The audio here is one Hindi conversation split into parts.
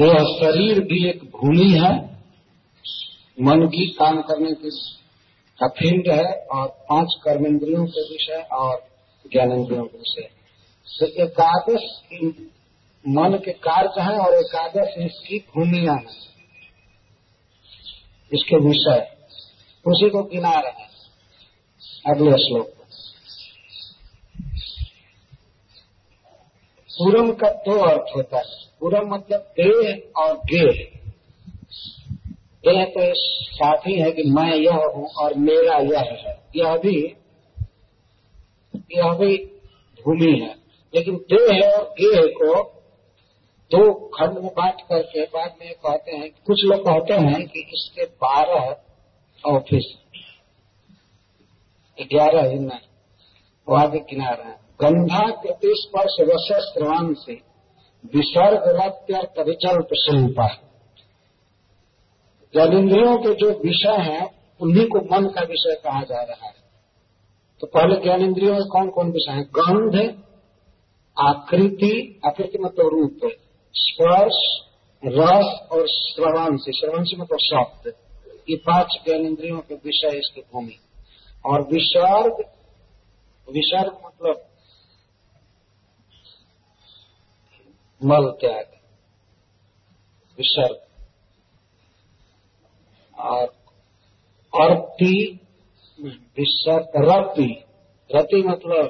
यह शरीर भी एक भूमि है, मन की काम करने की का फील्ड है और 5 कर्मेंद्रियों के विषय और ज्ञानेंद्रियों के विषय। तो एकादश मन के कार्य है और एकादश इसकी भूमिया है, इसके विषय, उसी को गिना रहे हैं अगले श्लोक। पूरम का 2 अर्थ होता है, पूरम मतलब देह और गेह। देह तो साथ ही है कि मैं यह हूँ और मेरा यह है, यह भी भूमि है, लेकिन देह और गेह को 2 खंड में बांट करके बाद में कहते हैं, कुछ लोग कहते हैं कि इसके 12 ऑफिस 11 ही नहीं, वहाँ के किनारे हैं। गंधा कृति स्पर्श रस श्रवण से विसर्ग रत्य परिचल्प शिल्पा, ज्ञानेन्द्रियों के जो विषय हैं उन्हीं को मन का विषय कहा जा रहा है। तो पहले ज्ञानेन्द्रियों में कौन कौन विषय है? गंध, आकृति मतलब रूप, स्पर्श, रस और श्रवण से मतलब शब्द। ये 5 ज्ञानेन्द्रियों के विषय इसकी भूमि। और विसर्ग मतलब मल त्याग, विसर्ग। और रति मतलब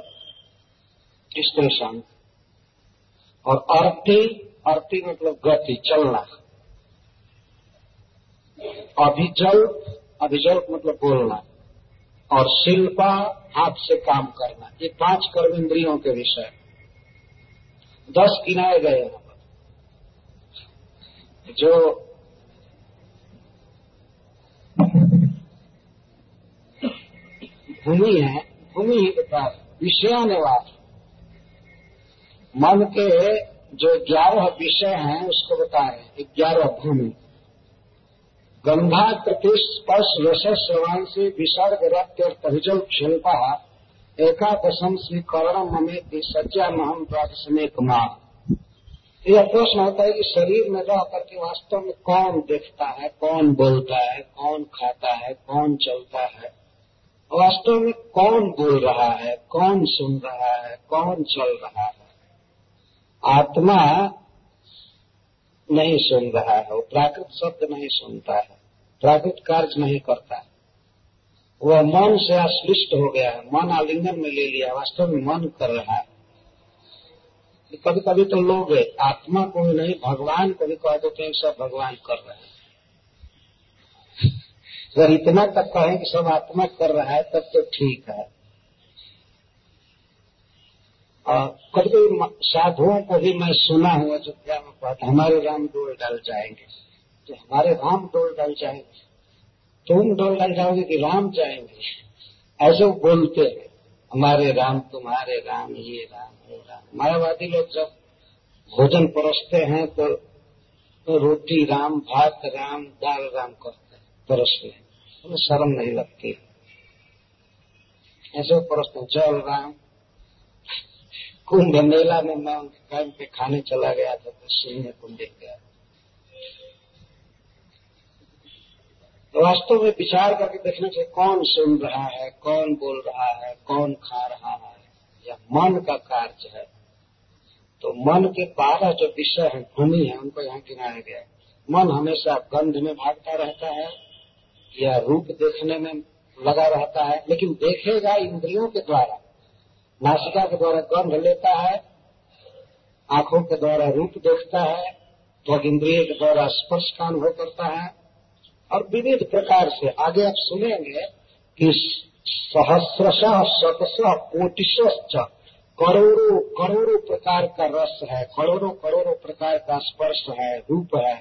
स्त्री संग, और अर्ति मतलब गति, चलना। अभिजल्प मतलब बोलना, और शिल्पा हाथ से काम करना। ये 5 कर्म इंद्रियों के विषय, 10 गिनाए गए हैं। जो भूमि है, भूमि के पास विषयानुवाद मन के जो 11 विषय हैं उसको बता रहे हैं, 11 भूमि। गंधा कृति स्पर्श रस श्रवण से विसर्ग रत्य परिजल शिल्पा एकादशम स्वीकरणम हमें सज्जा महम प्रादशमे कुमार। यह प्रश्न होता है कि शरीर में रह करके वास्तव में कौन देखता है, कौन बोलता है, कौन खाता है, कौन चलता है, वास्तव में कौन बोल रहा है, कौन सुन रहा है, कौन चल रहा है। आत्मा नहीं सुन रहा है, वो प्राकृत शब्द नहीं सुनता है, प्राकृत कार्य नहीं करता है, वह मन से आश्लिष्ट हो गया है, मन आलिंगन में ले लिया, वास्तव में मन कर रहा है। कभी कभी तो लोग आत्मा को ही नहीं भगवान को भी कह देते हैं सब भगवान कर रहे हैं। अगर इतना तक कहें कि सब आत्मा कर रहा है तब तो ठीक है। और कभी साधुओं को भी मैं सुना हुआ जो क्या बात, हमारे राम डोल डाल जाएंगे, तो हमारे राम डोल डाल जाएंगे, तुम डोल डाल जाओगे कि राम जाएंगे, ऐसे बोलते हैं। हमारे राम, तुम्हारे राम, ये राम वो राम। मायावादी लोग जब भोजन परोसते हैं तो रोटी राम, भात राम, दाल राम करते हैं, परोसते हैं, उन्हें शर्म नहीं लगती, ऐसे परोसते हैं। जल राम, कुंभ मेला में मैं उनके काम पे खाने चला गया था तो सिंह को देख गया। तो वास्तव में विचार करके देखना चाहिए कौन सुन रहा है, कौन बोल रहा है, कौन खा रहा है, यह मन का कार्य है। तो मन के 12 जो विषय है, भूमि है, उनको यहाँ गिनाया गया। मन हमेशा गंध में भागता रहता है या रूप देखने में लगा रहता है, लेकिन देखेगा इंद्रियों के द्वारा। नासिका के द्वारा गंध लेता है, आंखों के द्वारा रूप देखता है, त्वक इंद्रिय के द्वारा स्पर्श का अनुभव करता है, और विविध प्रकार से। आगे आप सुनेंगे कि सहस्रशः शतशः कोटिशश्च करोड़ों करोड़ों प्रकार का रस है, करोड़ों करोड़ों प्रकार का स्पर्श है, रूप है,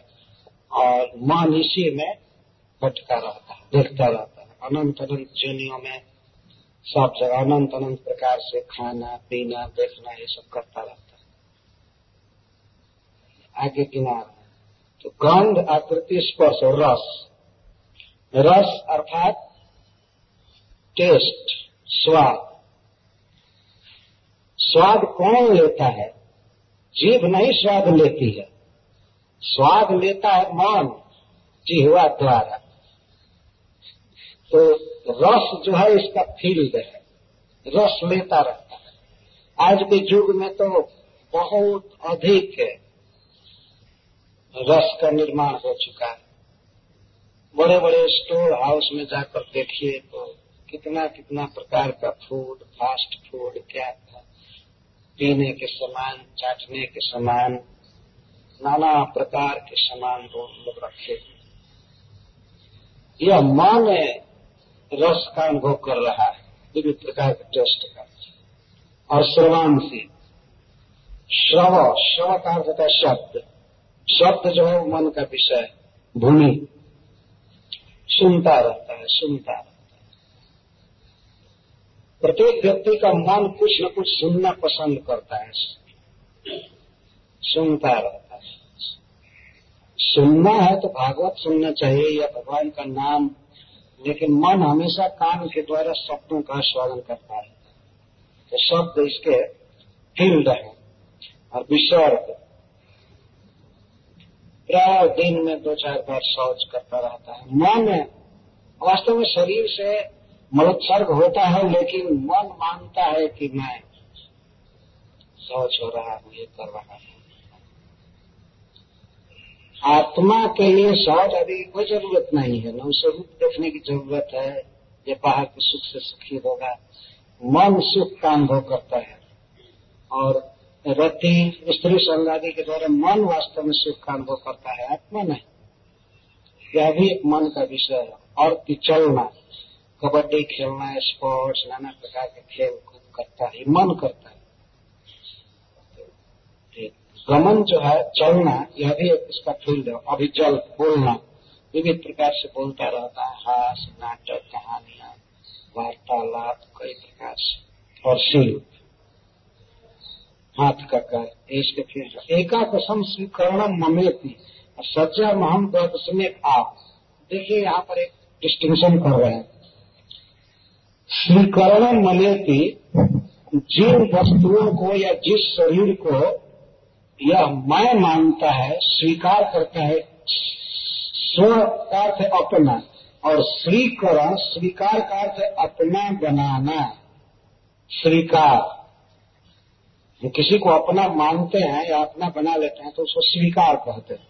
और मन इसी में भटका रहता है, देखता रहता है। अनंत अनंत योनियों में सब जगह अनंत अनंत प्रकार से खाना पीना देखना ये सब करता रहता है। आगे किनारा तो गंध आकृति स्पर्श और रस अर्थात टेस्ट, स्वाद कौन लेता है? जीभ नहीं स्वाद लेती है, स्वाद लेता है मान जिह्वा द्वारा, तो रस जो है इसका फील्ड है, रस लेता रहता है। आज के युग में तो बहुत अधिक रस का निर्माण हो चुका है। बड़े बड़े स्टोर हाउस में जाकर देखिए तो कितना कितना प्रकार का फूड, फास्ट फूड, क्या था पीने के सामान, चाटने के सामान, नाना प्रकार के सामान लोग रखे। यह मन रस का अनुभव कर रहा है, विभिन्न प्रकार के टेस्ट का। और श्रवांसी, श्रव का अर्थ होता है शब्द, शब्द जो है मन का विषय, भूमि, सुनता रहता है, सुनता रहता है। प्रत्येक व्यक्ति का मन कुछ न कुछ सुनना पसंद करता है, सुनता रहता है। सुनना है तो भागवत सुनना चाहिए या भगवान का नाम, लेकिन मन हमेशा कान के द्वारा शब्दों का श्रवण करता है। तो शब्द इसके फील्ड है। और विसर्ग, प्राय दिन में 2-4 बार शौच करता रहता है। मन वास्तव में शरीर से मलोत्सर्ग होता है, लेकिन मन मानता है कि मैं शौच हो रहा हूँ, ये कर रहा हूँ। आत्मा के लिए शौच आदि कोई जरूरत नहीं है, न उसे रूप देखने की जरूरत है। ये बाहर के सुख से सुखी होगा, मन सुख का अनुभव करता है। और रति स्त्री संग आदि के द्वारा मन वास्तव में सुख का अनुभव करता है, आत्मा नहीं। यह भी एक मन का विषय है। और पिचलना, कबड्डी खेलना, स्पोर्ट्स, नाना प्रकार के खेल कूद करता है, मन करता है। गमन जो है, चलना, यह भी एक इसका फील्ड है। अभी जल बोलना, विभिन्न प्रकार से बोलता रहता है, हास, नाटक, कहानियां, वार्तालाप कई प्रकार से। और शिल्प, हाथ का कार्य, इसके फील्ड है। एकादशम स्वीकरण ममेति और सज्जा महम द्वादशम एक आप। देखिए यहाँ पर एक डिस्टिंक्शन कर रहे हैं। स्वीकरण ममेति, जिन वस्तुओं को या जिस शरीर को यह मैं मानता है, स्वीकार करता है। स्व का अर्थ है अपना, और स्वीकरण, स्वीकार का अर्थ है अपना बनाना। स्वीकार, किसी को अपना मानते हैं या अपना बना लेते हैं तो उसको स्वीकार कहते हैं।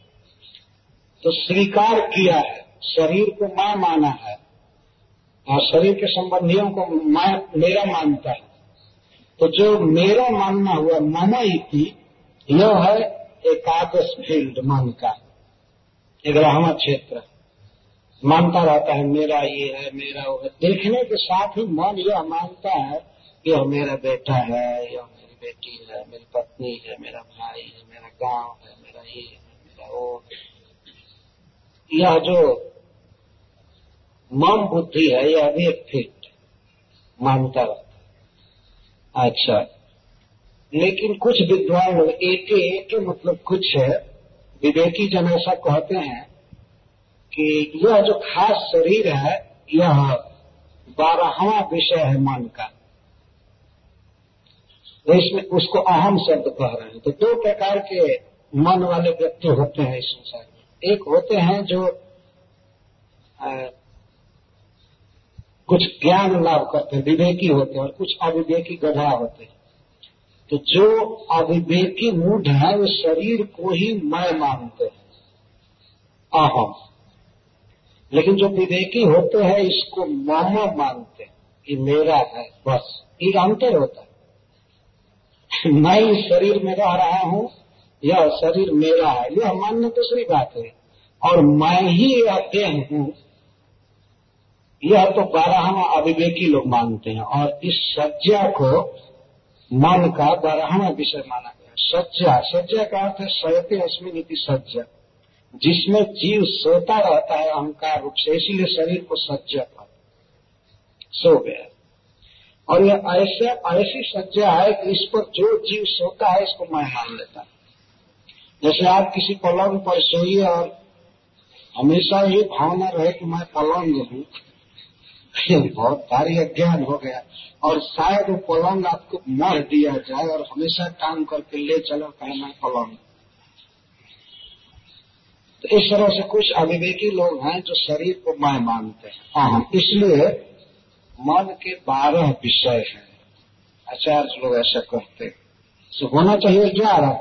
तो स्वीकार किया है, शरीर को मैं माना है, और शरीर के संबंधियों को मैं मेरा मानता है। तो जो मेरा मानना हुआ मना इति, यह है एकादश फील्ड मन का, एक ग्राह्य क्षेत्र। मानता रहता है मेरा ये है, मेरा वो है। देखने के साथ ही मन यह मानता है कि यह मेरा बेटा है, यह मेरी बेटी है, मेरी पत्नी है, मेरा भाई है, मेरा गांव है, मेरा ये है, मेरा वो। यह जो मन बुद्धि है, यह भी एक फील्ड, मानता रहता है। अच्छा, लेकिन कुछ विद्वान लोग एक मतलब कुछ है, विवेकी जन ऐसा कहते हैं कि यह जो खास शरीर है, यह 12वां विषय है मन का। तो इसमें उसको अहम शब्द कह रहे हैं। तो 2 प्रकार के मन वाले व्यक्ति होते हैं इस संसार में। एक होते हैं जो कुछ ज्ञान लाभ करते हैं, विवेकी होते हैं, और कुछ अविवेकी गधा होते हैं। तो जो अविवेकी मूड है, वो शरीर को ही मैं मानते हैं, अहम। लेकिन जो विवेकी होते हैं, इसको मम मानते हैं कि मेरा है, बस। ये अंतर होता है। मैं इस शरीर में रह रहा हूँ, यह शरीर मेरा है, यह मानना दूसरी बात है। और मैं ही यह देह हूँ, यह तो 12वां अविवेकी लोग मानते हैं। और इस सज्जा को मन का 12वां विषय माना गया। सज्जा, सज्जा का अर्थ है शयते अस्मिन् इति सज्जा, जिसमें जीव सोता रहता है अहंकार रूप से, इसीलिए शरीर को सज्जा कहते हैं, सो गया। और यह ऐसी सज्जा है कि इस पर जो जीव सोता है, इसको मैं मान लेता हूँ। जैसे आप किसी पलंग पर सोइए और हमेशा ये भावना रहे कि मैं पलंग हूँ, बहुत भारी अज्ञान हो गया। और शायद वो पलंग आपको मार दिया जाए और हमेशा काम करके ले चलो, कहे मैं पलंग। इस तरह से कुछ अविवेकी लोग हैं जो शरीर को मैं मानते हैं, इसलिए मन के 12 विषय हैं। आचार्य लोग ऐसा कहते हैं, तो होना चाहिए 11,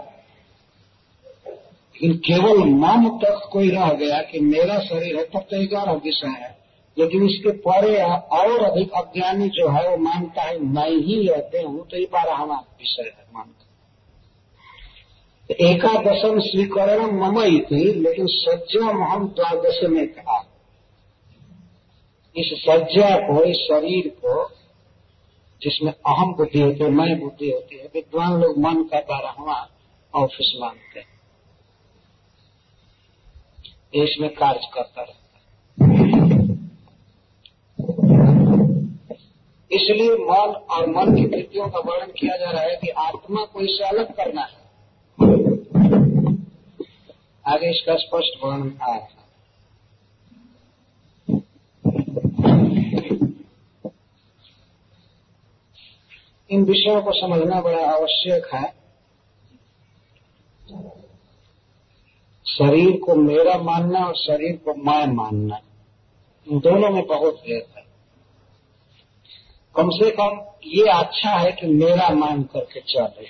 लेकिन केवल मन तक कोई रह गया कि मेरा शरीर है तब तो 11 विषय है, लेकिन इसके परे और अधिक अज्ञानी जो है वो मानता है मैं ही रहते हूँ, तो ये 12 हमारा विषय है मन का। एकादशम स्वीकरण ममई थी, लेकिन सज्जा हम द्वादश में कहा। इस सज्जा को, इस शरीर को जिसमें अहम बुद्धि होती है, मैं बुद्धि होती है, विद्वान लोग मन का 12वां ऑफिस मानते हैं, इसमें कार्य करता रहता। इसलिए मन और मन की वृत्तियों का वर्णन किया जा रहा है कि आत्मा को इससे अलग करना है। आगे इसका स्पष्ट वर्णन आ रहा है। इन विषयों को समझना बड़ा आवश्यक है। शरीर को मेरा मानना और शरीर को मैं मानना, इन दोनों में बहुत भेद है। कम से कम ये अच्छा है कि मेरा मान करके चले,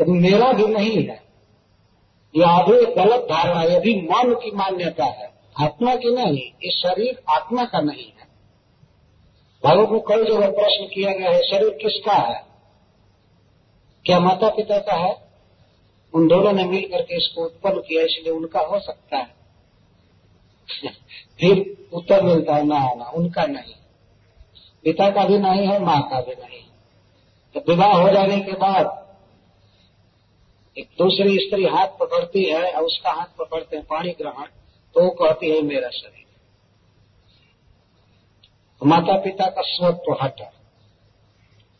यदि मेरा भी नहीं है। यह एक गलत धारणा, यह भी मन की मान्यता है, आत्मा की नहीं। इस शरीर आत्मा का नहीं है। भागवत को कई जगह प्रश्न किया गया है, शरीर किसका है, क्या माता पिता का है? उन दोनों ने मिल करके इसको उत्पन्न किया, इसलिए उनका हो सकता है। फिर उत्तर मिलता है ना आना, उनका नहीं, पिता का भी नहीं है, माँ का भी नहीं। तो विवाह हो जाने के बाद एक दूसरी स्त्री हाथ पकड़ती है और उसका हाथ पकड़ते हैं पाणी ग्रहण, तो वो कहती है मेरा शरीर। तो माता पिता का स्वत्व हटा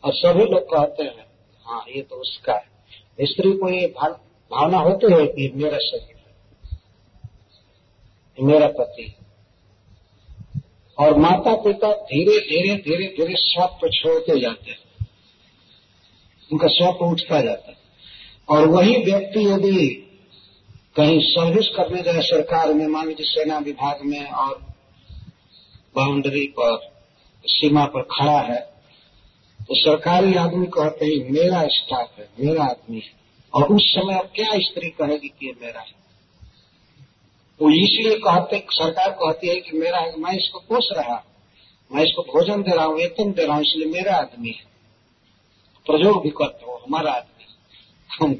और सभी लोग कहते हैं हाँ ये तो उसका है। स्त्री को ये भावना होती है कि मेरा शरीर है, मेरा पति है। और माता पिता धीरे धीरे धीरे धीरे स्वत्व छोड़ते जाते हैं, उनका स्वत्व उठता जाता है। और वही व्यक्ति यदि कहीं सर्विस करने जाए सरकार में, मान लीजिए सेना विभाग में, और बाउंड्री पर, सीमा पर खड़ा है, तो सरकारी आदमी कहते हैं मेरा स्टाफ है, मेरा आदमी है। और उस समय अब क्या स्त्री कहेगी कि ये मेरा है? वो इसलिए कहते, सरकार कहती है कि मेरा है, मैं इसको पोष रहा, मैं इसको भोजन दे रहा हूँ, वेतन दे रहा हूँ, इसलिए मेरा आदमी है। प्रयोग भी करते हो हमारा आदमी,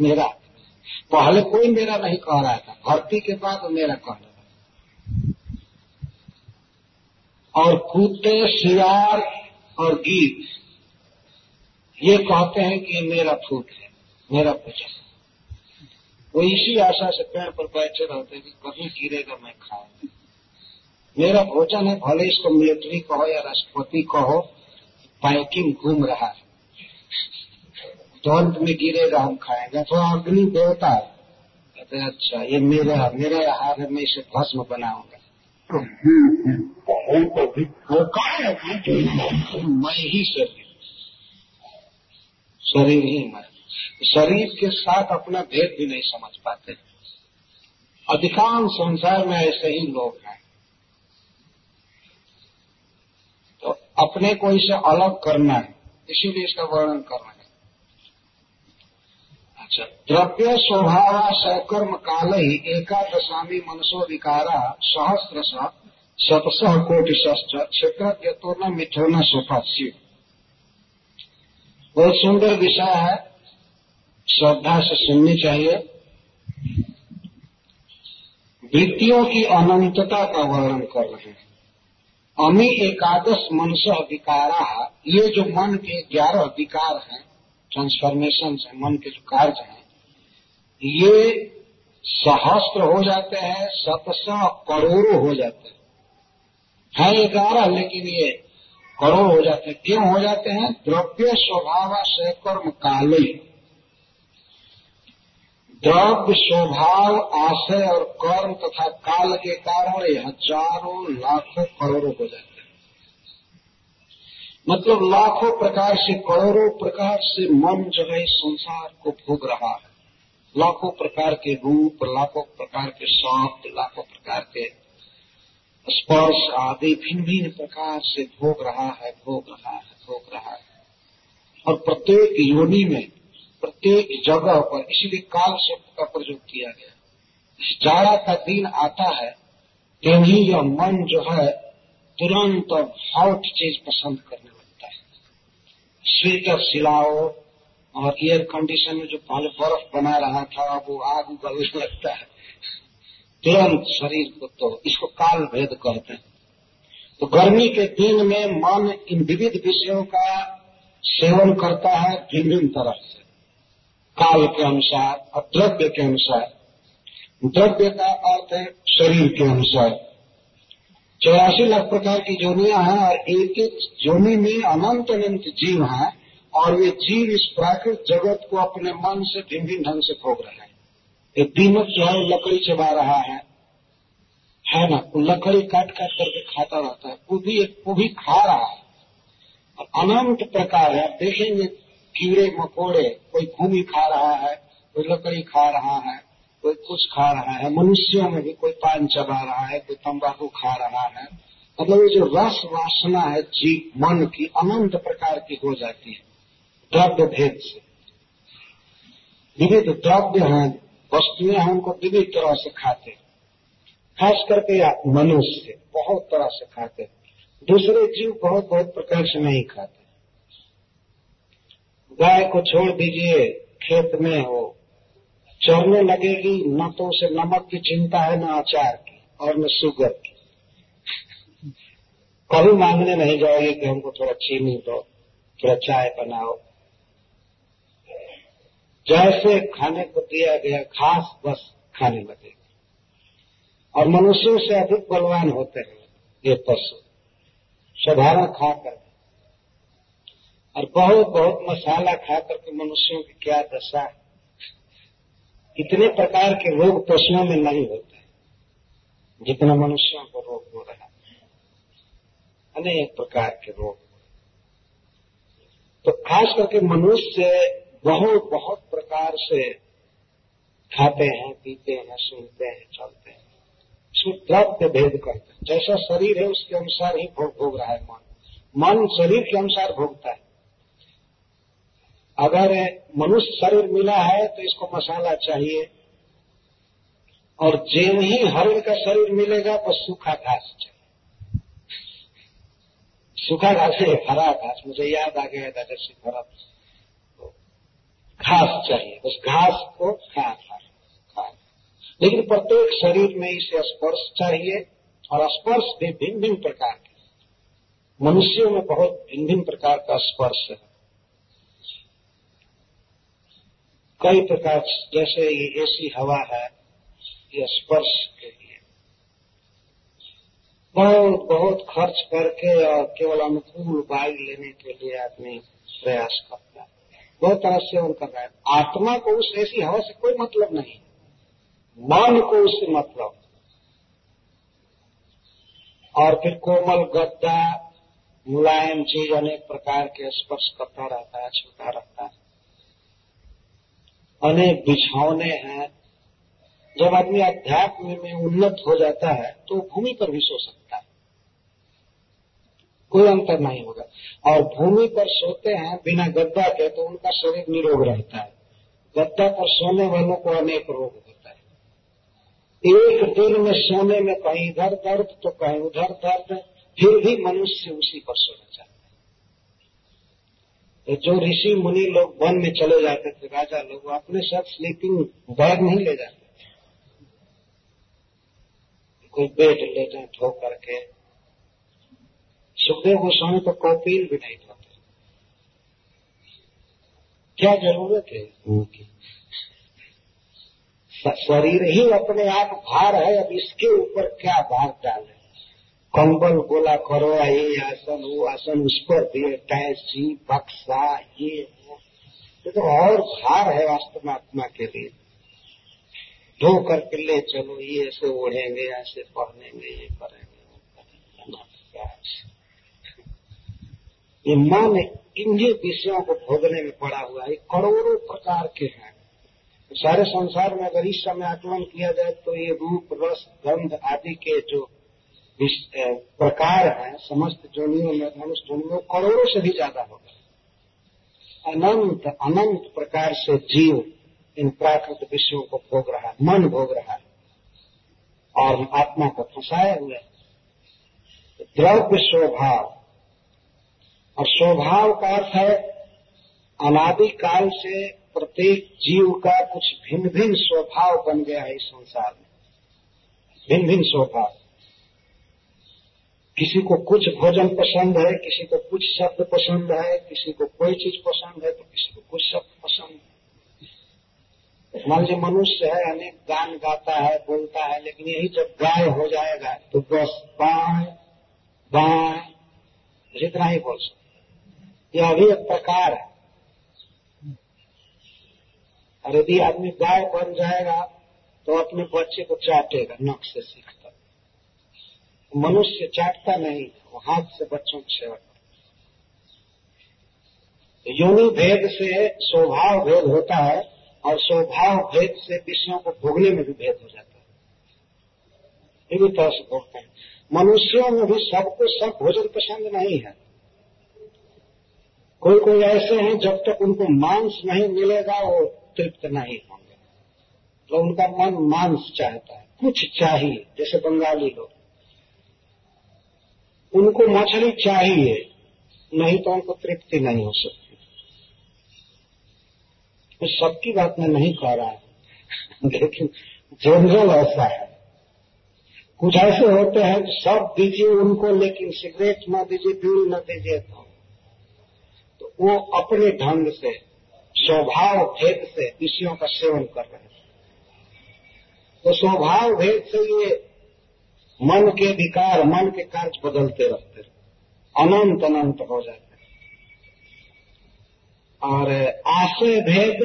मेरा। पहले कोई मेरा नहीं कह रहा था, भर्ती के बाद मेरा कह रहा था। और कुत्ते, शियार और गीत ये कहते हैं कि मेरा फूट है, मेरा पूजा। वो इसी आशा से पेड़ पर बैठे रहते हैं कि कभी गिरेगा मैं खाऊं, मेरा भोजन है। भले इसको मिलिट्री कहो या राष्ट्रपति कहो, पैकिंग घूम रहा है, तो अंत में गिरेगा हम खाएंगे। तो अग्नि देवता कहते हैं अच्छा ये मेरा, मेरा आहार है, मैं इसे भस्म बनाऊंगा। बहुत अधिक मैं ही शरीर, शरीर ही मैं। शरीर के साथ अपना भेद भी नहीं समझ पाते। अधिकांश संसार में ऐसे ही लोग हैं। तो अपने को इसे अलग करना है, इसीलिए इसका वर्णन करना है। द्रव्य स्वभाव सकर्म काल ही एकादशामी मनसो विकारा सहस्रश शतशह कोटि क्षेत्रज्ञतोर्ण मिथोन स्वपासी। बहुत सुंदर विषय है, श्रद्धा से सुननी चाहिए। वृत्तियों की अनंतता का वर्णन कर रहे हैं। अमी एकादश मनसो विकारा, ये जो मन के 11 विकार हैं, ट्रांसफॉर्मेशन है, मन के जो कार्य हैं, ये सहस्त्र हो जाते हैं, 700 करोड़ों हो जाते हैं। 11 लेकिन ये करोड़ हो जाते हैं। क्यों हो जाते हैं? द्रव्य स्वभाव सकर्म काले। द्रव्य स्वभाव आशय और कर्म तथा काल के कारण ये हजारों लाखों करोड़ों हो जाते हैं। मतलब लाखों प्रकार से, करोड़ों प्रकार से मन जो है संसार को भोग रहा है। लाखों प्रकार के रूप, लाखों प्रकार के शब्द, लाखों प्रकार के स्पर्श आदि भिन्न भिन्न प्रकार से भोग रहा है और प्रत्येक योनि में, प्रत्येक जगह पर, इसीलिए काल शब्द का प्रयोग किया गया। जाड़ा का दिन आता है तेनी यह मन जो है तुरंत और हॉट चीज पसंद करने लगता है। स्वेटर सिलाओ और एयर कंडीशन में जो पहले बर्फ बना रहा था वो आग उगलने लगता है तुरंत शरीर को, तो इसको काल भेद कहते हैं। तो गर्मी के दिन में मन इन विविध विषयों का सेवन करता है भिन्न भिन्न तरह से, काल के अनुसार और द्रव्य के अनुसार। द्रव्य का अर्थ है शरीर के अनुसार। 84 लाख प्रकार की योनियां हैं और एक एक योनि में अनंत अनंत जीव हैं और वे जीव इस प्राकृतिक जगत को अपने मन से भिन्न भिन्न ढंग से भोग रहे हैं। ये दीमक जो है लकड़ी चबा रहा है ना, लकड़ी काट करके खाता रहता है, वो भी खा रहा है। और अनंत प्रकार है, देखेंगे कीड़े मकोड़े, कोई भूमि खा रहा है, कोई लकड़ी खा रहा है, कोई कुछ खा रहा है। मनुष्यों में भी कोई पान चबा रहा है, कोई तंबाकू खा रहा है। मतलब ये जो रस वासना है जीव मन की अनंत प्रकार की हो जाती है द्रव्य भेद से। विविध द्रव्य हैं, वस्तुएं हैं, उनको विविध तरह से खाते, खास करके मनुष्य बहुत तरह से खाते, दूसरे जीव बहुत बहुत प्रकार से नहीं खाते। गाय को छोड़ दीजिए, खेत में हो चरने लगेगी, न तो उसे नमक की चिंता है, न अचार की और न शुगर की। कभी मांगने नहीं जाएगी कि हमको थोड़ा चीनी दो, थोड़ा चाय बनाओ। जैसे खाने को दिया गया घास बस खाने लगेगा। और मनुष्यों से अधिक बलवान होते हैं ये पशु, साधारण खाकर और बहुत बहुत मसाला खा करके मनुष्यों की क्या दशा है। इतने प्रकार के रोग पशुओं में नहीं होते जितना मनुष्यों को रोग हो रहा है, अनेक प्रकार के रोग। तो खास करके मनुष्य बहुत बहुत प्रकार से खाते हैं, पीते हैं, सुनते हैं, चलते हैं। इसको द्रव्य भेद करते हैं। जैसा शरीर है उसके अनुसार ही भोग रहा है मन शरीर के अनुसार भोगता है। अगर मनुष्य शरीर मिला है तो इसको मसाला चाहिए, और जैन ही हरिण का शरीर मिलेगा तो सूखा घास चाहिए, सूखा घास है हरा घास। मुझे याद आ गया दादा से, भरत घास चाहिए, उस घास को खा। लेकिन प्रत्येक शरीर में इसे स्पर्श चाहिए और स्पर्श भी भिन्न भिन्न प्रकार के। मनुष्यों में बहुत भिन्न भिन्न प्रकार का स्पर्श है, कई प्रकार। जैसे ये ऐसी हवा है, ये स्पर्श के लिए बहुत बहुत खर्च करके और केवल अनुकूल वायु लेने के लिए आदमी प्रयास करता है, बहुत तरह से उनका है। आत्मा को उस ऐसी हवा से कोई मतलब नहीं, मन को उससे मतलब। और फिर कोमल गद्दा मुलायम चीज अनेक प्रकार के स्पर्श करता रहता है, छूता रहता है। अनेक बिछौने हैं। जब आदमी अध्यात्म में उन्नत हो जाता है तो भूमि पर भी सो सकता है, कोई अंतर नहीं होगा। और भूमि पर सोते हैं बिना गद्दा के तो उनका शरीर निरोग रहता है। गद्दा पर सोने वालों को अनेक रोग होता है। एक दिन में सोने में कहीं इधर दर्द तो कहीं उधर दर्द, फिर भी मनुष्य उसी पर सोना चाहता है। तो जो ऋषि मुनि लोग वन में चले जाते थे, राजा लोग, वो अपने साथ स्लीपिंग बैग नहीं ले जाते, कोई बेड ले जाए धो करके। सुखदेव गोस्वामी तो कॉपील भी नहीं था, क्या जरूरत है उनकी। शरीर ही अपने आप भार है, अब इसके ऊपर क्या भार डाले। कंबल गोला करो, ये आसन वो आसन, उस पर दिए टैसी बक्सा, ये तो और भार है वास्तव में आत्मा के लिए। धो करके ले चलो, ये ऐसे ओढ़ेंगे, ऐसे पहनेंगे, ये करेंगे, क्या ये मन इन्हीं विषयों को भोगने में पड़ा हुआ है। करोड़ों प्रकार के हैं, सारे संसार में अगर इस समय आकलन किया जाए तो ये रूप रस गंध आदि के जो प्रकार हैं समस्त जोनियों में धनुष जोनियों करोड़ों से भी ज्यादा होगा। अनंत अनंत प्रकार से जीव इन प्राकृत विषयों को भोग रहा है, मन भोग रहा है और आत्मा को फंसाए हुए द्रव्य स्वभाव। और स्वभाव का अर्थ है अनादिकाल से प्रत्येक जीव का कुछ भिन्न भिन्न स्वभाव बन गया है इस संसार में, भिन्न भिन्न स्वभाव। किसी को कुछ भोजन पसंद है, किसी को कुछ शब्द पसंद है, किसी को कोई चीज पसंद है तो किसी को कुछ शब्द पसंद है। मान लीजिए मनुष्य है, अनेक गान गाता है, बोलता है, लेकिन यही जब गाय हो जाएगा तो बस बाय बाय जितना ही बोल सकते। यह अभी एक प्रकार है। और यदि आदमी गाय बन जाएगा तो अपने बच्चे को चाटेगा, नख से सीखता। मनुष्य चाटता नहीं, वो हाथ से बच्चों की सेवा करता। योनि भेद से स्वभाव भेद होता है और स्वभाव भेद से विषयों को भोगने में भी भेद हो जाता है। ये भी तरह से भोगते हैं। मनुष्यों में भी सबको सब भोजन पसंद नहीं है। कोई कोई ऐसे हैं जब तक उनको मांस नहीं मिलेगा वो तृप्त नहीं होंगे, तो उनका मन मांस चाहता है, कुछ चाहिए। जैसे बंगाली लोग, उनको मछली चाहिए, नहीं तो उनको तृप्ति नहीं हो सकती। तो सबकी बात मैं नहीं कह रहा हूं लेकिन जनरल ऐसा है। कुछ ऐसे होते हैं सब दीजिए उनको लेकिन सिगरेट न दीजिए, बीड़ी न दीजिए। तो वो अपने ढंग से स्वभाव भेद से विषयों का सेवन कर रहे हैं। तो स्वभाव भेद से ये मन के विकार, मन के कार्य बदलते रहते हैं, अनंत अनंत हो जाते हैं। और आशय भेद,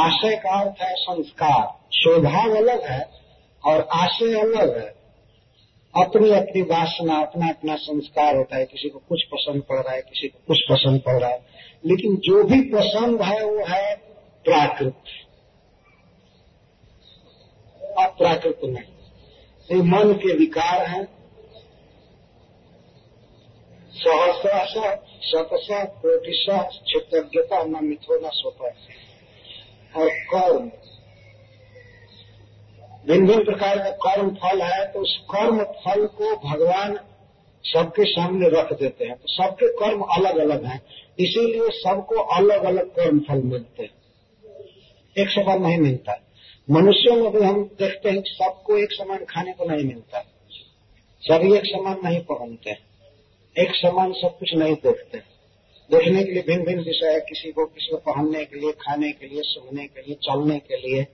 आशय का अर्थ है संस्कार। स्वभाव अलग है और आशय अलग है। अपनी अपनी वासना, अपना अपना संस्कार होता है। किसी को कुछ पसंद पड़ रहा है, किसी को कुछ पसंद पड़ रहा है, लेकिन जो भी पसंद है वो है प्राकृत, अप्राकृत नहीं। ये मन के विकार हैं। सहसा सतसा कोटिशा क्षेत्रज्ञता न मिथो न स्वतः। और कर्म, भिन्न भिन्न प्रकार का कर्म फल है। तो उस कर्म फल को भगवान सबके सामने रख देते हैं। तो सबके कर्म अलग अलग हैं, इसीलिए सबको अलग अलग कर्म फल मिलते हैं, एक समान नहीं मिलता। मनुष्यों में भी हम देखते हैं सबको एक समान खाने को नहीं मिलता, सभी एक समान नहीं पहनते, एक समान सब कुछ नहीं देखते। देखने के लिए भिन्न भिन्न विषय है, किसी को पहनने के लिए, खाने के लिए, सोने के लिए, चलने के लिए।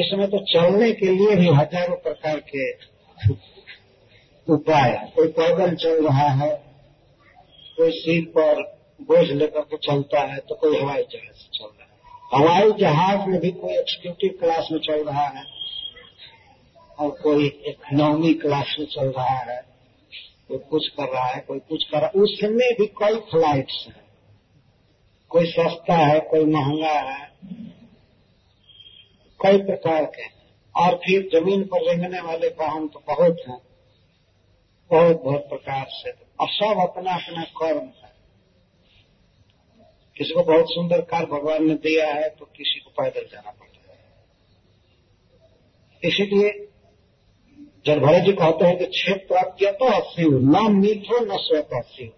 इस समय तो चलने के लिए भी हजारों प्रकार के उपाय। कोई पैदल चल रहा है, कोई सिर पर बोझ लेकर के चलता है, तो कोई हवाई जहाज से चल रहा है। हवाई जहाज में भी कोई एक्सक्यूटिव क्लास में चल रहा है और कोई इकोनॉमी क्लास में चल रहा है। कोई कुछ कर रहा है, कोई कुछ कर रहा है। उसमें भी कई फ्लाइट्स हैं, कोई सस्ता है, कोई महंगा है, कई प्रकार के। और फिर जमीन पर रेंगने वाले वाहन तो बहुत हैं, बहुत बहुत प्रकार से। और सब अपना अपना कर्म है। किसी को बहुत सुंदर कार भगवान ने दिया है तो किसी को पैदल जाना पड़ता है। इसीलिए जब भरत जी कहते हैं कि क्षेत्रज्ञता शिव न मिथो न स्वता शिव,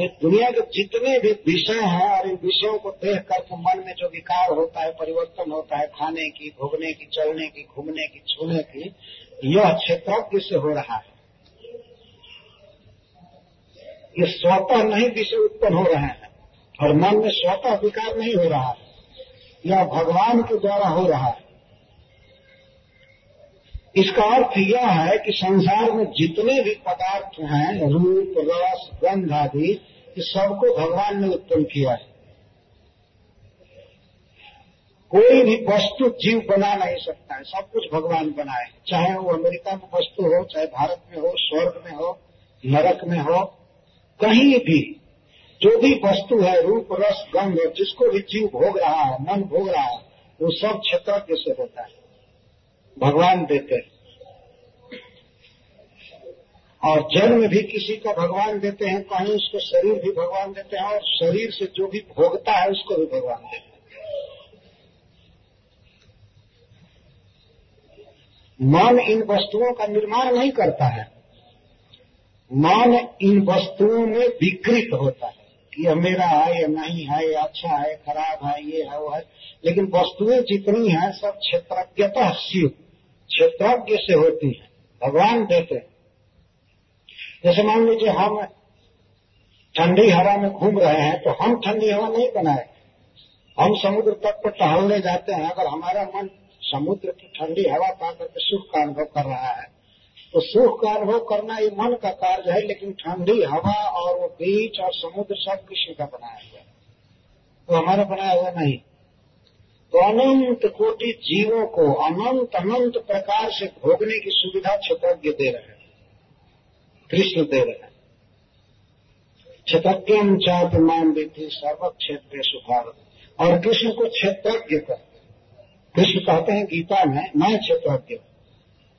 ये दुनिया के जितने भी विषय हैं और इन विषयों को देख करके मन में जो विकार होता है, परिवर्तन होता है, खाने की, भोगने की, चलने की, घूमने की, छूने की, यह क्षेत्रज्ञ से हो रहा है। ये स्वतः नहीं विषय उत्पन्न हो रहे हैं और मन में स्वतः विकार नहीं हो रहा है, यह भगवान के द्वारा हो रहा है। इसका अर्थ यह है कि संसार में जितने भी पदार्थ हैं, रूप रस गंध आदि, इस सबको भगवान ने उत्पन्न किया है। कोई भी वस्तु जीव बना नहीं सकता है, सब कुछ भगवान बनाए। चाहे वो अमेरिका में वस्तु हो, चाहे भारत में हो, स्वर्ग में हो, नरक में हो, कहीं भी जो भी वस्तु है, रूप रस गंध, जिसको भी जीव भोग रहा है, मन भोग रहा है, वो सब क्षेत्रज्ञ से होता है, भगवान देते हैं। और जन्म भी किसी को भगवान देते हैं, कहीं उसको शरीर भी भगवान देते हैं, और शरीर से जो भी भोगता है उसको भी भगवान देते हैं। मन इन वस्तुओं का निर्माण नहीं करता है, मन इन वस्तुओं में विकृत होता है कि यह मेरा है, यह नहीं है, यह अच्छा है, खराब है, ये है, वो है। लेकिन वस्तुएं जितनी हैं सब क्षेत्रज्ञता शिव क्षेत्रज्ञ से होती है, भगवान देते हैं। जैसे मान लीजिए हम ठंडी हवा में घूम रहे हैं तो हम ठंडी हवा नहीं बनाए, हम समुद्र तट पर टहलने जाते हैं। अगर हमारा मन समुद्र की ठंडी हवा पा करके सुख का अनुभव कर रहा है तो सुख का अनुभव करना ये मन का कार्य है, लेकिन ठंडी हवा और वो बीच और समुद्र सब कृष्ण का बनाया हुआ है, वो हमारा बनाया हुआ नहीं। तो अनंत कोटि जीवों को अनंत अनंत प्रकार से भोगने की सुविधा क्षेत्रज्ञ दे रहे हैं, कृष्ण दे रहे हैं। क्षेत्रज्ञम चाप मान विधि सर्व क्षेत्र सुखारत, और कृष्ण को क्षेत्रज्ञ कर कृष्ण कहते हैं गीता में, मैं क्षेत्रज्ञ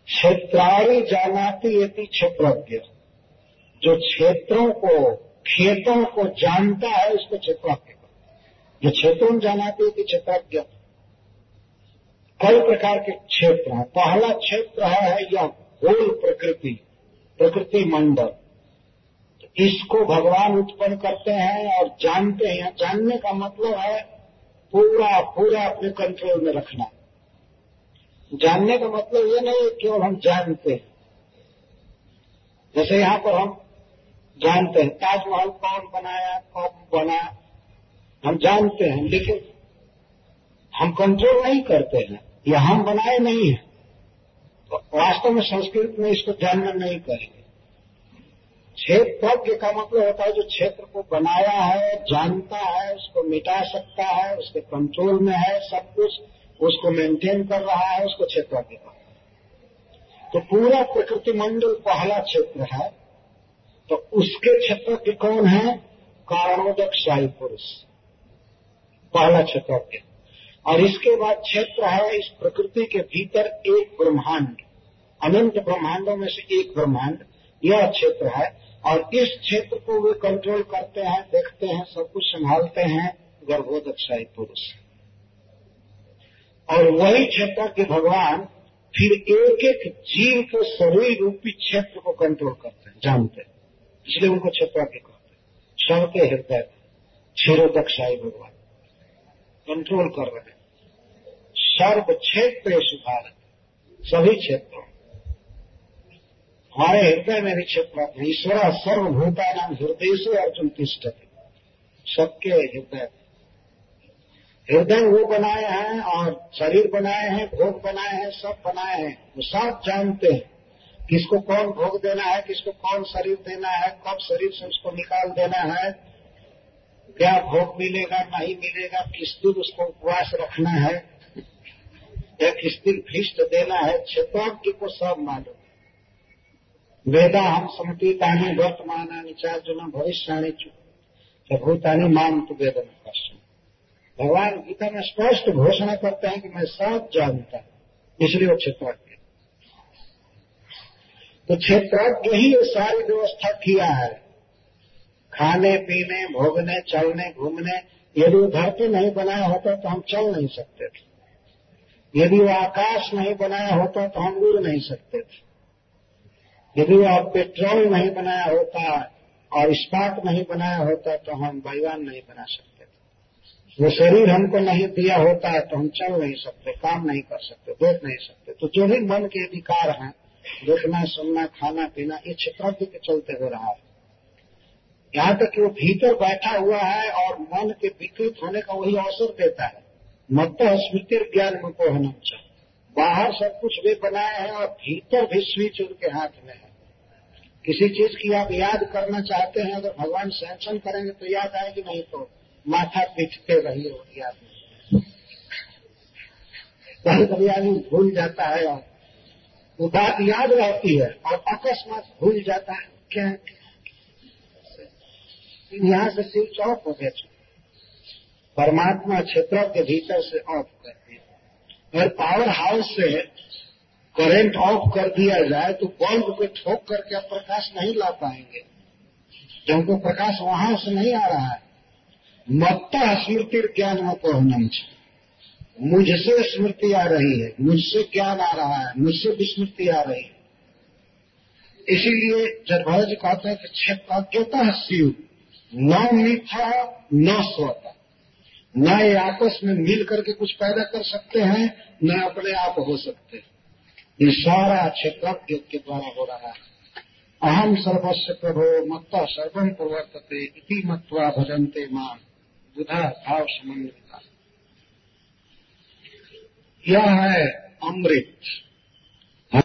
क्षेत्रारी जानाती यति क्षेत्रज्ञ, जो क्षेत्रों को खेतों को जानता है उसको क्षेत्रज्ञ, जो क्षेत्रों में जानाती यति क्षेत्रज्ञ। कई प्रकार के क्षेत्र हैं। पहला क्षेत्र है यह होल प्रकृति, प्रकृति मंडल, इसको भगवान उत्पन्न करते हैं और जानते हैं। जानने का मतलब है पूरा पूरा अपने कंट्रोल में रखना। जानने का मतलब ये नहीं केवल हम जानते हैं, जैसे यहाँ पर हम जानते हैं ताजमहल कौन बनाया, कब बना, हम जानते हैं, लेकिन हम कंट्रोल नहीं करते हैं, या हम बनाए नहीं हैं। तो वास्तव में संस्कृत में इसको जानना नहीं करेंगे। क्षेत्रज्ञ का मतलब होता है जो क्षेत्र को बनाया है, जानता है, उसको मिटा सकता है, उसके कंट्रोल में है सब कुछ, उसको मेंटेन कर रहा है, उसको क्षेत्रज्ञ कहते हैं। तो पूरा प्रकृति मंडल पहला क्षेत्र है। तो उसके क्षेत्रज्ञ कौन है? कारणोदकशाही पुरुष, पहला क्षेत्रज्ञ। और इसके बाद क्षेत्र है इस प्रकृति के भीतर एक ब्रह्मांड, अनंत ब्रह्मांडों में से एक ब्रह्मांड यह क्षेत्र है, और इस क्षेत्र को वे कंट्रोल करते हैं, देखते हैं, सब कुछ संभालते हैं, गर्भोदकशाही पुरुष। और वही क्षेत्र के भगवान फिर एक एक जीव के शरीर रूपी क्षेत्र को कंट्रोल करते हैं, जानते हैं, इसलिए उनको क्षेत्र के कहते हैं। सबके हृदय क्षीरोदकशाही भगवान कंट्रोल कर रहे हैं। सर्व क्षेत्र सुधार, सभी क्षेत्रों हमारे हृदय में भी क्षेत्र है। ईश्वर सर्वभूतानां हृदय से अर्जुन तिष्ठति, सबके हृदय, हृदय वो बनाए हैं और शरीर बनाए हैं, भोग बनाए हैं, सब बनाए हैं, वो सब जानते हैं किसको कौन भोग देना है, किसको कौन शरीर देना है, कब शरीर से उसको निकाल देना है, क्या भोग मिलेगा नहीं मिलेगा, किस दिन उसको उपवास रखना है या किस दिन भीष्ट देना है, क्षेत्रज्ञ को सब मालूम। वेदा हम समतीतानि वर्तमानानि चार्जुन भविष्याणि च भूतानि मां तु वेद न पश्य। भगवान गीता में स्पष्ट घोषणा करते हैं कि मैं सब जानता हूं, इसलिए वो क्षेत्रज्ञ। तो क्षेत्रज्ञ ही सारी व्यवस्था किया है, खाने पीने भोगने चलने घूमने। यदि वो धरती नहीं बनाया होता तो हम चल नहीं सकते थे, यदि वो आकाश नहीं बनाया होता तो हम उड़ नहीं सकते थे, यदि आप पेट्रोल नहीं बनाया होता और इस्पात नहीं बनाया होता तो हम वायुयान नहीं बना सकते थे, वो शरीर हमको नहीं दिया होता तो हम चल नहीं सकते, काम नहीं कर सकते, देख नहीं सकते। तो जो भी मन के अधिकार हैं, देखना, सुनना, खाना, पीना, ये क्षेत्रज्ञ के चलते हो रहा है। यहाँ तक कि वो भीतर बैठा हुआ है और मन के विकृत होने का वही अवसर देता है। मतः स्मृति ज्ञान में को होना चाहिए। बाहर सब कुछ वे बनाए हैं और भीतर भी स्विच उनके हाथ में है। किसी चीज की आप याद करना चाहते हैं, अगर भगवान सेंशन करेंगे तो याद आएगी, नहीं तो माथा पीटते रहिए होगी। आदमी कभी कभी आदमी भूल जाता है और वो बात याद रहती है और अकस्मात भूल जाता है क्या है, यहाँ से स्विच ऑफ हो गया। परमात्मा क्षेत्र के भीतर से ऑफ करती है। अगर पावर हाउस से करंट ऑफ कर दिया जाए तो बल्ब को ठोक करके आप प्रकाश नहीं ला पाएंगे, क्योंकि प्रकाश वहां से नहीं आ रहा है। मत्तः स्मृति ज्ञान अपहनम, मुझसे स्मृति आ रही है, मुझसे ज्ञान आ रहा है, मुझसे विस्मृति आ रही है। इसीलिए भरत जी कहते हैं कि क्षेत्रज्ञता शिव न मिथ्या न स्वता, न ये आपस में मिल करके कुछ पैदा कर सकते हैं, न अपने आप हो सकते हैं। ये सारा क्षेत्रज्ञ के द्वारा हो रहा है। अहम सर्वस्य प्रभो मत्तः सर्वं प्रवर्तते इति मत्वा भजन्ते मां बुधा भाव समन्विता। यह है अमृत।